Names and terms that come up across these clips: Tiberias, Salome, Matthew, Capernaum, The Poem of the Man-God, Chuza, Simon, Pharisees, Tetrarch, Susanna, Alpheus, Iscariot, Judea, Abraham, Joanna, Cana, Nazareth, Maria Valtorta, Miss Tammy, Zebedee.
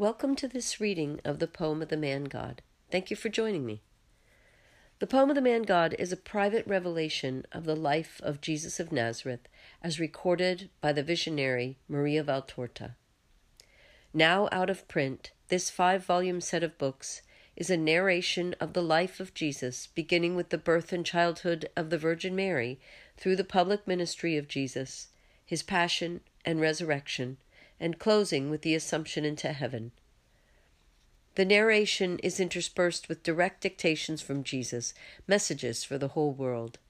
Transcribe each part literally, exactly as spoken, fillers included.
Welcome to this reading of The Poem of the Man-God. Thank you for joining me. The Poem of the Man-God is a private revelation of the life of Jesus of Nazareth as recorded by the visionary Maria Valtorta. Now out of print, this five-volume set of books is a narration of the life of Jesus, beginning with the birth and childhood of the Virgin Mary through the public ministry of Jesus, his passion and resurrection, and closing with the Assumption into heaven. The narration is interspersed with direct dictations from Jesus, messages for the whole world.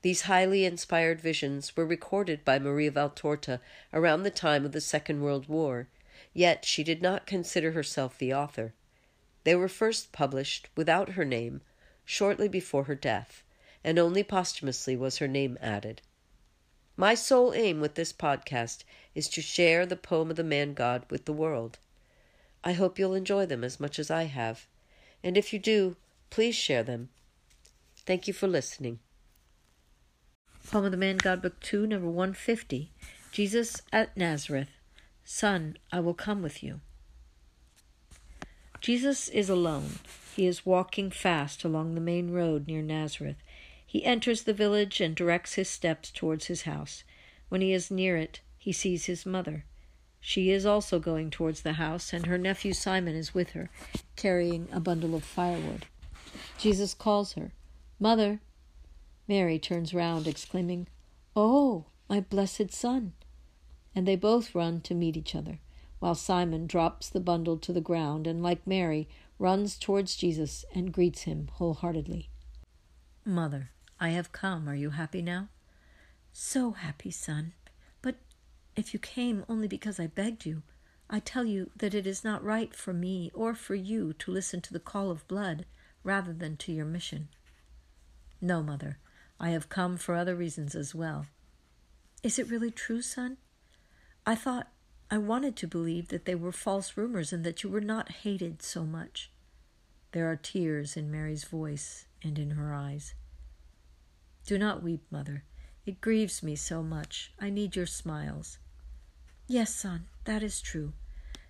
These highly inspired visions were recorded by Maria Valtorta around the time of the Second World War, yet she did not consider herself the author. They were first published without her name shortly before her death, and only posthumously was her name added. My sole aim with this podcast is to share the Poem of the Man-God with the world. I hope you'll enjoy them as much as I have, and if you do, please share them. Thank you for listening. Poem of the Man-God, Book two, Number one fifty, Jesus at Nazareth. Son, I will come with you. Jesus is alone. He is walking fast along the main road near Nazareth. He enters the village and directs his steps towards his house. When he is near it, he sees his mother. She is also going towards the house, and her nephew Simon is with her, carrying a bundle of firewood. Jesus calls her, "Mother!" Mary turns round, exclaiming, "Oh, my blessed son!" And they both run to meet each other, while Simon drops the bundle to the ground and, like Mary, runs towards Jesus and greets him wholeheartedly. "Mother, I have come. Are you happy now?" "So happy, son. But if you came only because I begged you, I tell you that it is not right for me or for you to listen to the call of blood rather than to your mission." "No, mother. I have come for other reasons as well." "Is it really true, son? I thought I wanted to believe that they were false rumors and that you were not hated so much." There are tears in Mary's voice and in her eyes. "Do not weep, mother. It grieves me so much. I need your smiles." "Yes, son, that is true.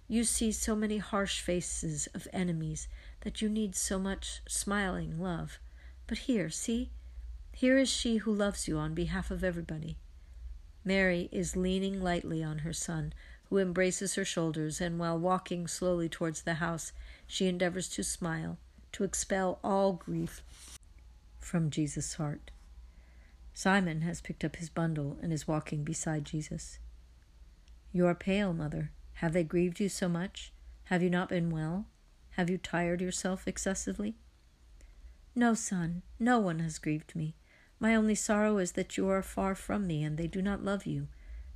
You see so many harsh faces of enemies that you need so much smiling love. But here, see, here is she who loves you on behalf of everybody." Mary is leaning lightly on her son, who embraces her shoulders, and while walking slowly towards the house, she endeavors to smile, to expel all grief from Jesus' heart. Simon has picked up his bundle and is walking beside Jesus. "You are pale, mother. Have they grieved you so much? Have you not been well? Have you tired yourself excessively?" "No, son, no one has grieved me. My only sorrow is that you are far from me and they do not love you.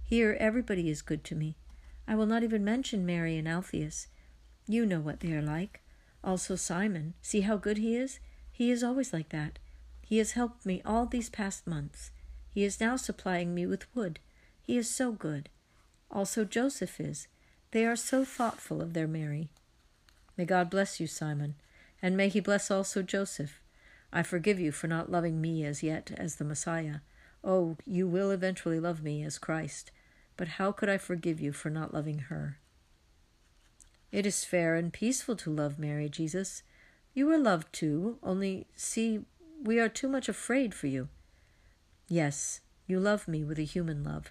Here everybody is good to me. I will not even mention Mary and Alpheus. You know what they are like. Also Simon, see how good he is? He is always like that. He has helped me all these past months. He is now supplying me with wood. He is so good. Also Joseph is. They are so thoughtful of their Mary." "May God bless you, Simon, and may he bless also Joseph. I forgive you for not loving me as yet as the Messiah. Oh, you will eventually love me as Christ, but how could I forgive you for not loving her?" "It is fair and peaceful to love Mary, Jesus. You were loved too, only, see, we are too much afraid for you." "Yes, you love me with a human love.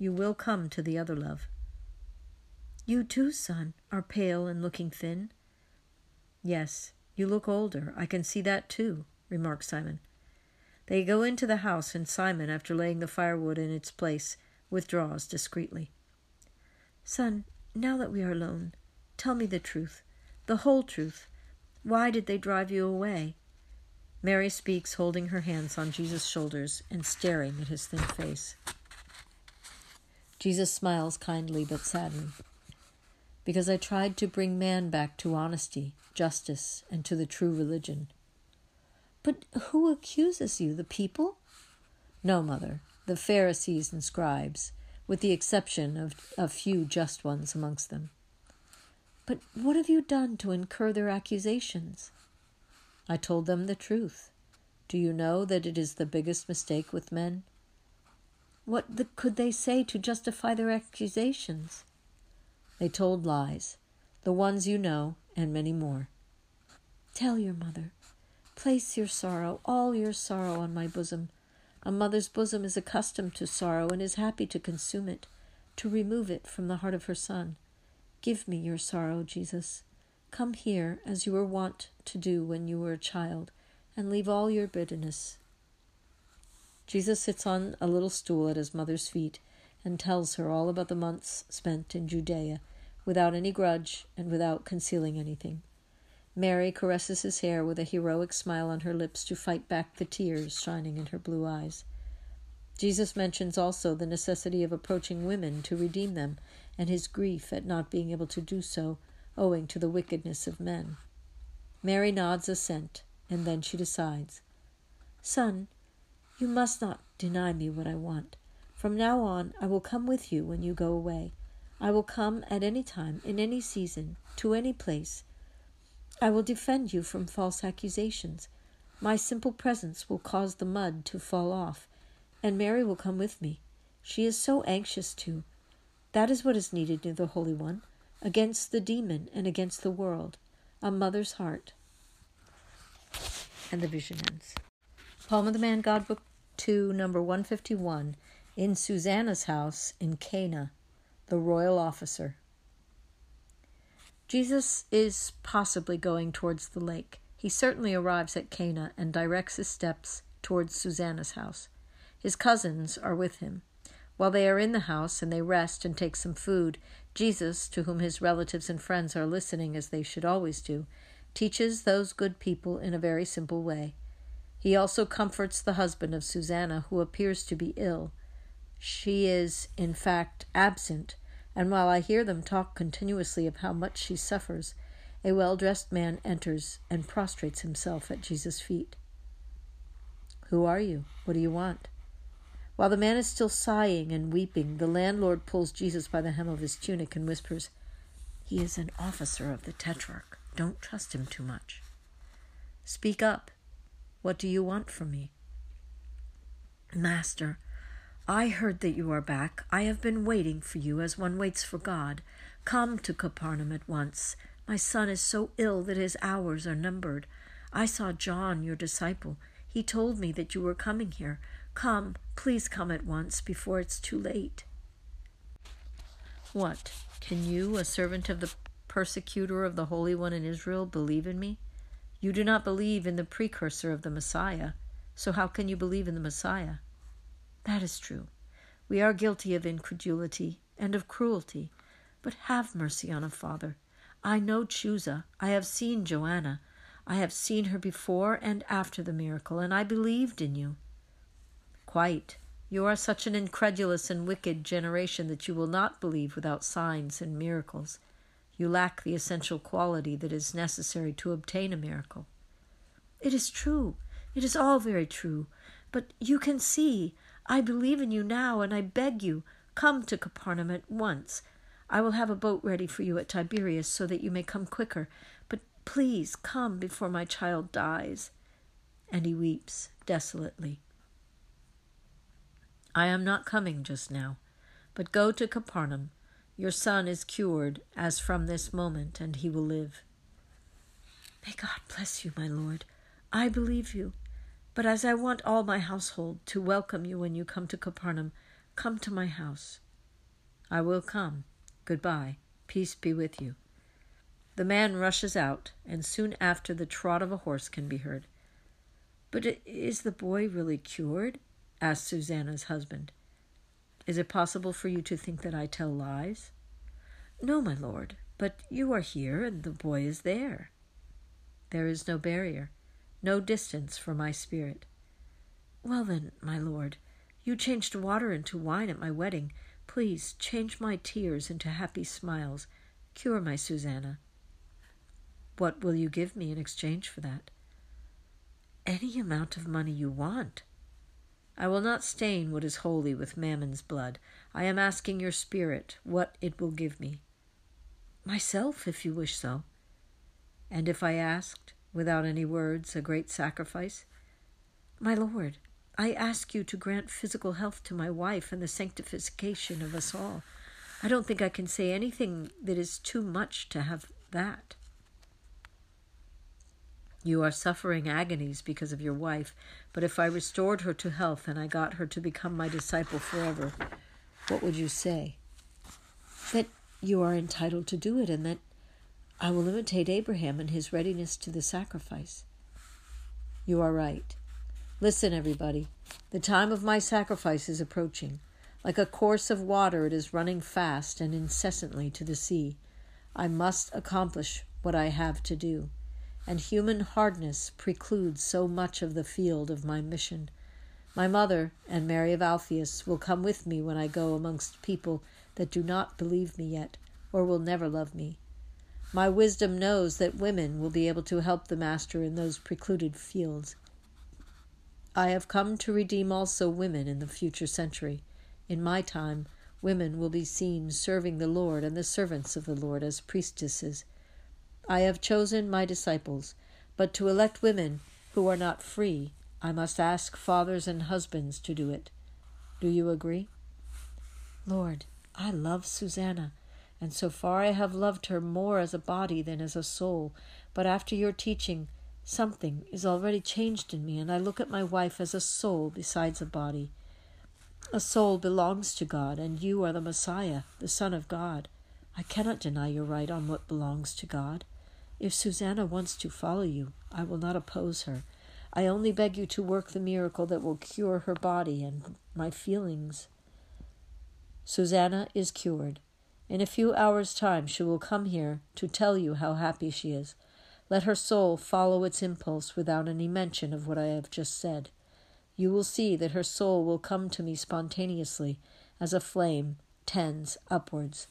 You will come to the other love." "You too, son, are pale and looking thin." "Yes, you look older. I can see that too," remarked Simon. They go into the house, and Simon, after laying the firewood in its place, withdraws discreetly. "Son, now that we are alone, tell me the truth, the whole truth. Why did they drive you away?" Mary speaks, holding her hands on Jesus' shoulders and staring at his thin face. Jesus smiles kindly but sadly. "Because I tried to bring man back to honesty, justice, and to the true religion." "But who accuses you, the people?" "No, mother, the Pharisees and scribes, with the exception of a few just ones amongst them." "But what have you done to incur their accusations?" "I told them the truth. Do you know that it is the biggest mistake with men?" "What the, could they say to justify their accusations?" "They told lies. the ones you know, and many more. Tell your mother, place your sorrow, all your sorrow on my bosom. A mother's bosom is accustomed to sorrow and is happy to consume it, to remove it from the heart of her son. Give me your sorrow, Jesus. Come here as you were wont to do when you were a child, and leave all your bitterness. Jesus sits on a little stool at his mother's feet and tells her all about the months spent in Judea, without any grudge and without concealing anything. Mary caresses his hair with a heroic smile on her lips to fight back the tears shining in her blue eyes. Jesus mentions also the necessity of approaching women to redeem them, and his grief at not being able to do so, owing to the wickedness of men. Mary nods assent, and then she decides. Son, you must not deny me what I want. From now on, I will come with you when you go away. I will come at any time, in any season, to any place. I will defend you from false accusations. My simple presence will cause the mud to fall off, and Mary will come with me. She is so anxious to. That is what is needed near the Holy One, against the demon and against the world, a mother's heart. And the vision ends. Poem of the Man-God, Book two, Number one fifty-one, in Susanna's house in Cana, the royal officer. Jesus is possibly going towards the lake. He certainly arrives at Cana and directs his steps towards Susanna's house. His cousins are with him. While they are in the house and they rest and take some food, Jesus, to whom his relatives and friends are listening as they should always do, teaches those good people in a very simple way. He also comforts the husband of Susanna, who appears to be ill. She is, in fact, absent, and while I hear them talk continuously of how much she suffers, a well-dressed man enters and prostrates himself at Jesus' feet. Who are you? What do you want? While the man is still sighing and weeping, the landlord pulls Jesus by the hem of his tunic and whispers, He is an officer of the Tetrarch. Don't trust him too much. Speak up. What do you want from me? Master, I heard that you are back. I have been waiting for you as one waits for God. Come to Capernaum at once. My son is so ill that his hours are numbered. I saw John, your disciple. He told me that you were coming here. Come, please come at once before it's too late. What? Can you, a servant of the persecutor of the Holy One in Israel, believe in me? You do not believe in the precursor of the Messiah, so how can you believe in the Messiah? That is true. We are guilty of incredulity and of cruelty, but have mercy on a father. I know Chuza. I have seen Joanna. I have seen her before and after the miracle, and I believed in you. Quite. You are such an incredulous and wicked generation that you will not believe without signs and miracles. You lack the essential quality that is necessary to obtain a miracle. It is true. It is all very true. But you can see. I believe in you now, and I beg you, come to Capernaum at once. I will have a boat ready for you at Tiberias so that you may come quicker. But please come before my child dies. And he weeps desolately. I am not coming just now, but go to Capernaum. Your son is cured as from this moment, and he will live. May God bless you, my Lord. I believe you. But as I want all my household to welcome you when you come to Capernaum, come to my house. I will come. Goodbye. Peace be with you. The man rushes out, and soon after the trot of a horse can be heard. But is the boy really cured? Asked Susanna's husband. Is it possible for you to think that I tell lies? No, my lord, but you are here and the boy is there. There is no barrier, no distance for my spirit. Well then, my lord, you changed water into wine at my wedding. Please change my tears into happy smiles. Cure my Susanna. What will you give me in exchange for that? Any amount of money you want. I will not stain what is holy with Mammon's blood. I am asking your spirit what it will give me. Myself, if you wish so. And if I asked, without any words, a great sacrifice? My lord, I ask you to grant physical health to my wife and the sanctification of us all. I don't think I can say anything that is too much to have that. You are suffering agonies because of your wife, but if I restored her to health and I got her to become my disciple forever, what would you say? That you are entitled to do it, and that I will imitate Abraham in his readiness to the sacrifice. You are right. Listen, everybody. The time of my sacrifice is approaching. Like a course of water, it is running fast and incessantly to the sea. I must accomplish what I have to do. And human hardness precludes so much of the field of my mission. My mother and Mary of Alpheus will come with me when I go amongst people that do not believe me yet, or will never love me. My wisdom knows that women will be able to help the Master in those precluded fields. I have come to redeem also women in the future century. In my time, women will be seen serving the Lord and the servants of the Lord as priestesses. I have chosen my disciples, but to elect women who are not free, I must ask fathers and husbands to do it. Do you agree? Lord, I love Susanna, and so far I have loved her more as a body than as a soul, but after your teaching, something is already changed in me, and I look at my wife as a soul besides a body. A soul belongs to God, and you are the Messiah, the Son of God. I cannot deny your right on what belongs to God. If Susanna wants to follow you, I will not oppose her. I only beg you to work the miracle that will cure her body and my feelings. Susanna is cured. In a few hours' time she will come here to tell you how happy she is. Let her soul follow its impulse without any mention of what I have just said. You will see that her soul will come to me spontaneously, as a flame tends upwards.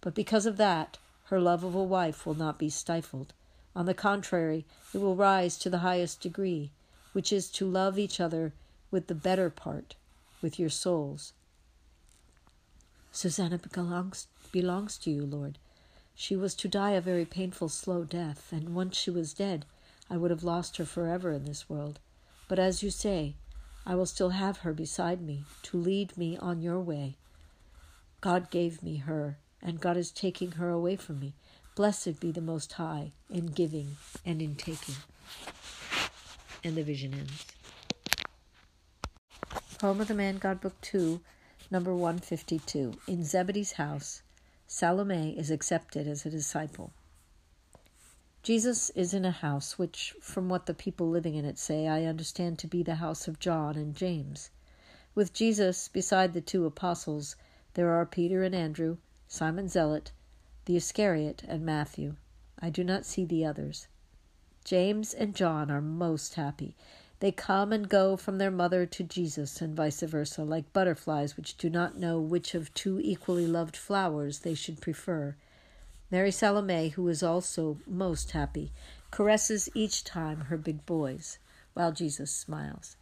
But because of that, her love of a wife will not be stifled. On the contrary, it will rise to the highest degree, which is to love each other with the better part, with your souls. Susanna belongs, belongs to you, Lord. She was to die a very painful, slow death, and once she was dead, I would have lost her forever in this world. But as you say, I will still have her beside me, to lead me on your way. God gave me her, and God is taking her away from me. Blessed be the Most High in giving and in taking. And the vision ends. Poem of the Man-God, Book two, number one fifty-two. In Zebedee's house, Salome is accepted as a disciple. Jesus is in a house which, from what the people living in it say, I understand to be the house of John and James. With Jesus, beside the two apostles, there are Peter and Andrew, Simon Zealot, the Iscariot, and Matthew. I do not see the others. James and John are most happy. They come and go from their mother to Jesus and vice versa, like butterflies which do not know which of two equally loved flowers they should prefer. Mary Salome, who is also most happy, caresses each time her big boys, while Jesus smiles.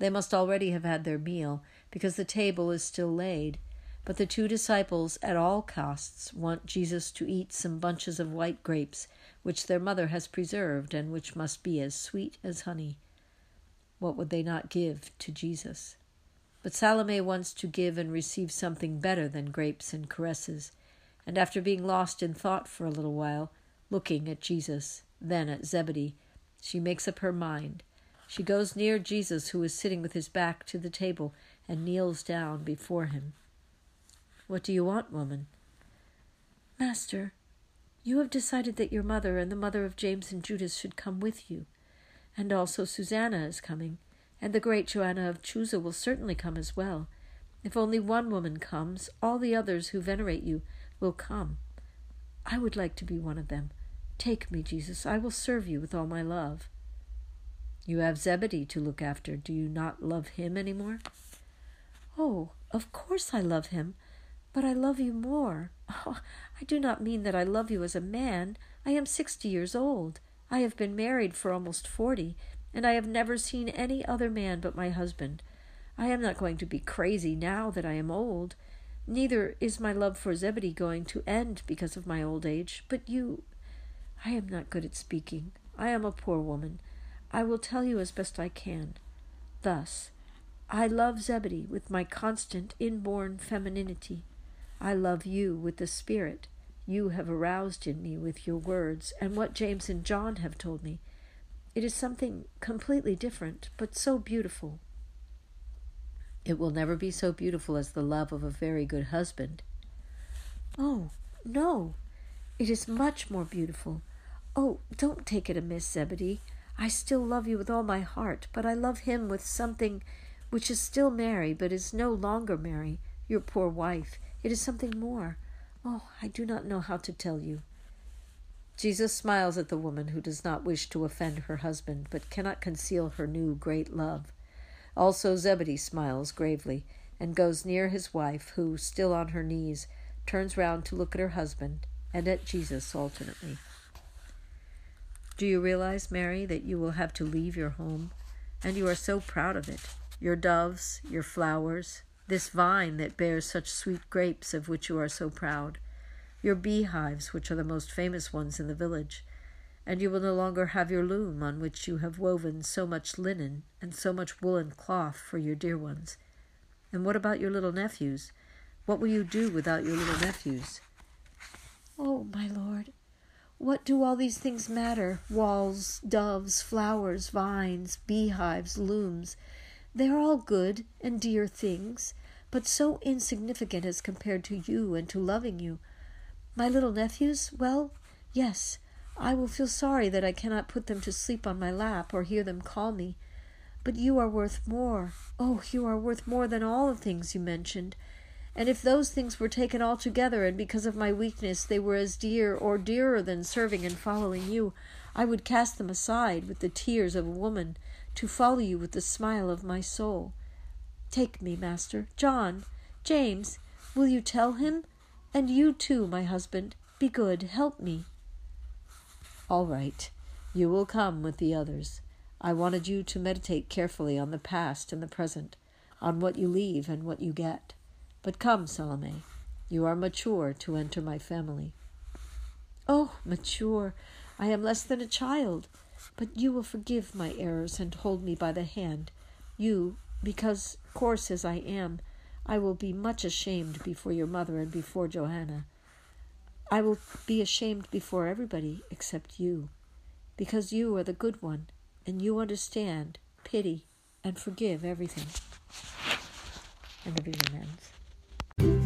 They must already have had their meal, because the table is still laid. But the two disciples, at all costs, want Jesus to eat some bunches of white grapes, which their mother has preserved, and which must be as sweet as honey. What would they not give to Jesus? But Salome wants to give and receive something better than grapes and caresses, and after being lost in thought for a little while, looking at Jesus, then at Zebedee, she makes up her mind. She goes near Jesus, who is sitting with his back to the table, and kneels down before him. What do you want, woman? Master, you have decided that your mother and the mother of James and Judas should come with you, and also Susanna is coming, and the great Joanna of Chuza will certainly come as well. If only one woman comes, all the others who venerate you will come. I would like to be one of them. Take me, Jesus. I will serve you with all my love. You have Zebedee to look after. Do you not love him any more? Oh, of course I love him. But I love you more. Oh, I do not mean that I love you as a man. I am sixty years old. I have been married for almost forty, and I have never seen any other man but my husband. I am not going to be crazy now that I am old. Neither is my love for Zebedee going to end because of my old age. But you... I am not good at speaking. I am a poor woman. I will tell you as best I can. Thus, I love Zebedee with my constant inborn femininity. I love you with the Spirit, you have aroused in me with your words, and what James and John have told me. It is something completely different, but so beautiful. It will never be so beautiful as the love of a very good husband. Oh, no, it is much more beautiful. Oh, don't take it amiss, Zebedee. I still love you with all my heart, but I love him with something which is still Mary, but is no longer Mary, your poor wife. It is something more. Oh, I do not know how to tell you. Jesus smiles at the woman who does not wish to offend her husband, but cannot conceal her new great love. Also Zebedee smiles gravely, and goes near his wife, who, still on her knees, turns round to look at her husband, and at Jesus alternately. Do you realize, Mary, that you will have to leave your home? And you are so proud of it. Your doves, your flowers, this vine that bears such sweet grapes of which you are so proud, your beehives, which are the most famous ones in the village, and you will no longer have your loom on which you have woven so much linen and so much woolen cloth for your dear ones. And what about your little nephews? What will you do without your little nephews? Oh, my Lord, what do all these things matter? Walls, doves, flowers, vines, beehives, looms. They are all good and dear things, but so insignificant as compared to you and to loving you. My little nephews? Well, yes, I will feel sorry that I cannot put them to sleep on my lap or hear them call me. But you are worth more. Oh, you are worth more than all the things you mentioned. And if those things were taken all together, and because of my weakness they were as dear or dearer than serving and following you, I would cast them aside with the tears of a woman, to follow you with the smile of my soul. Take me, Master. John, James, will you tell him? And you too, my husband. Be good, help me. All right, you will come with the others. I wanted you to meditate carefully on the past and the present, on what you leave and what you get. But come, Salome, you are mature to enter my family. Oh, mature! I am less than a child. But you will forgive my errors and hold me by the hand. You, because coarse as I am, I will be much ashamed before your mother and before Joanna. I will be ashamed before everybody except you, because you are the good one, and you understand, pity, and forgive everything. And the reading ends.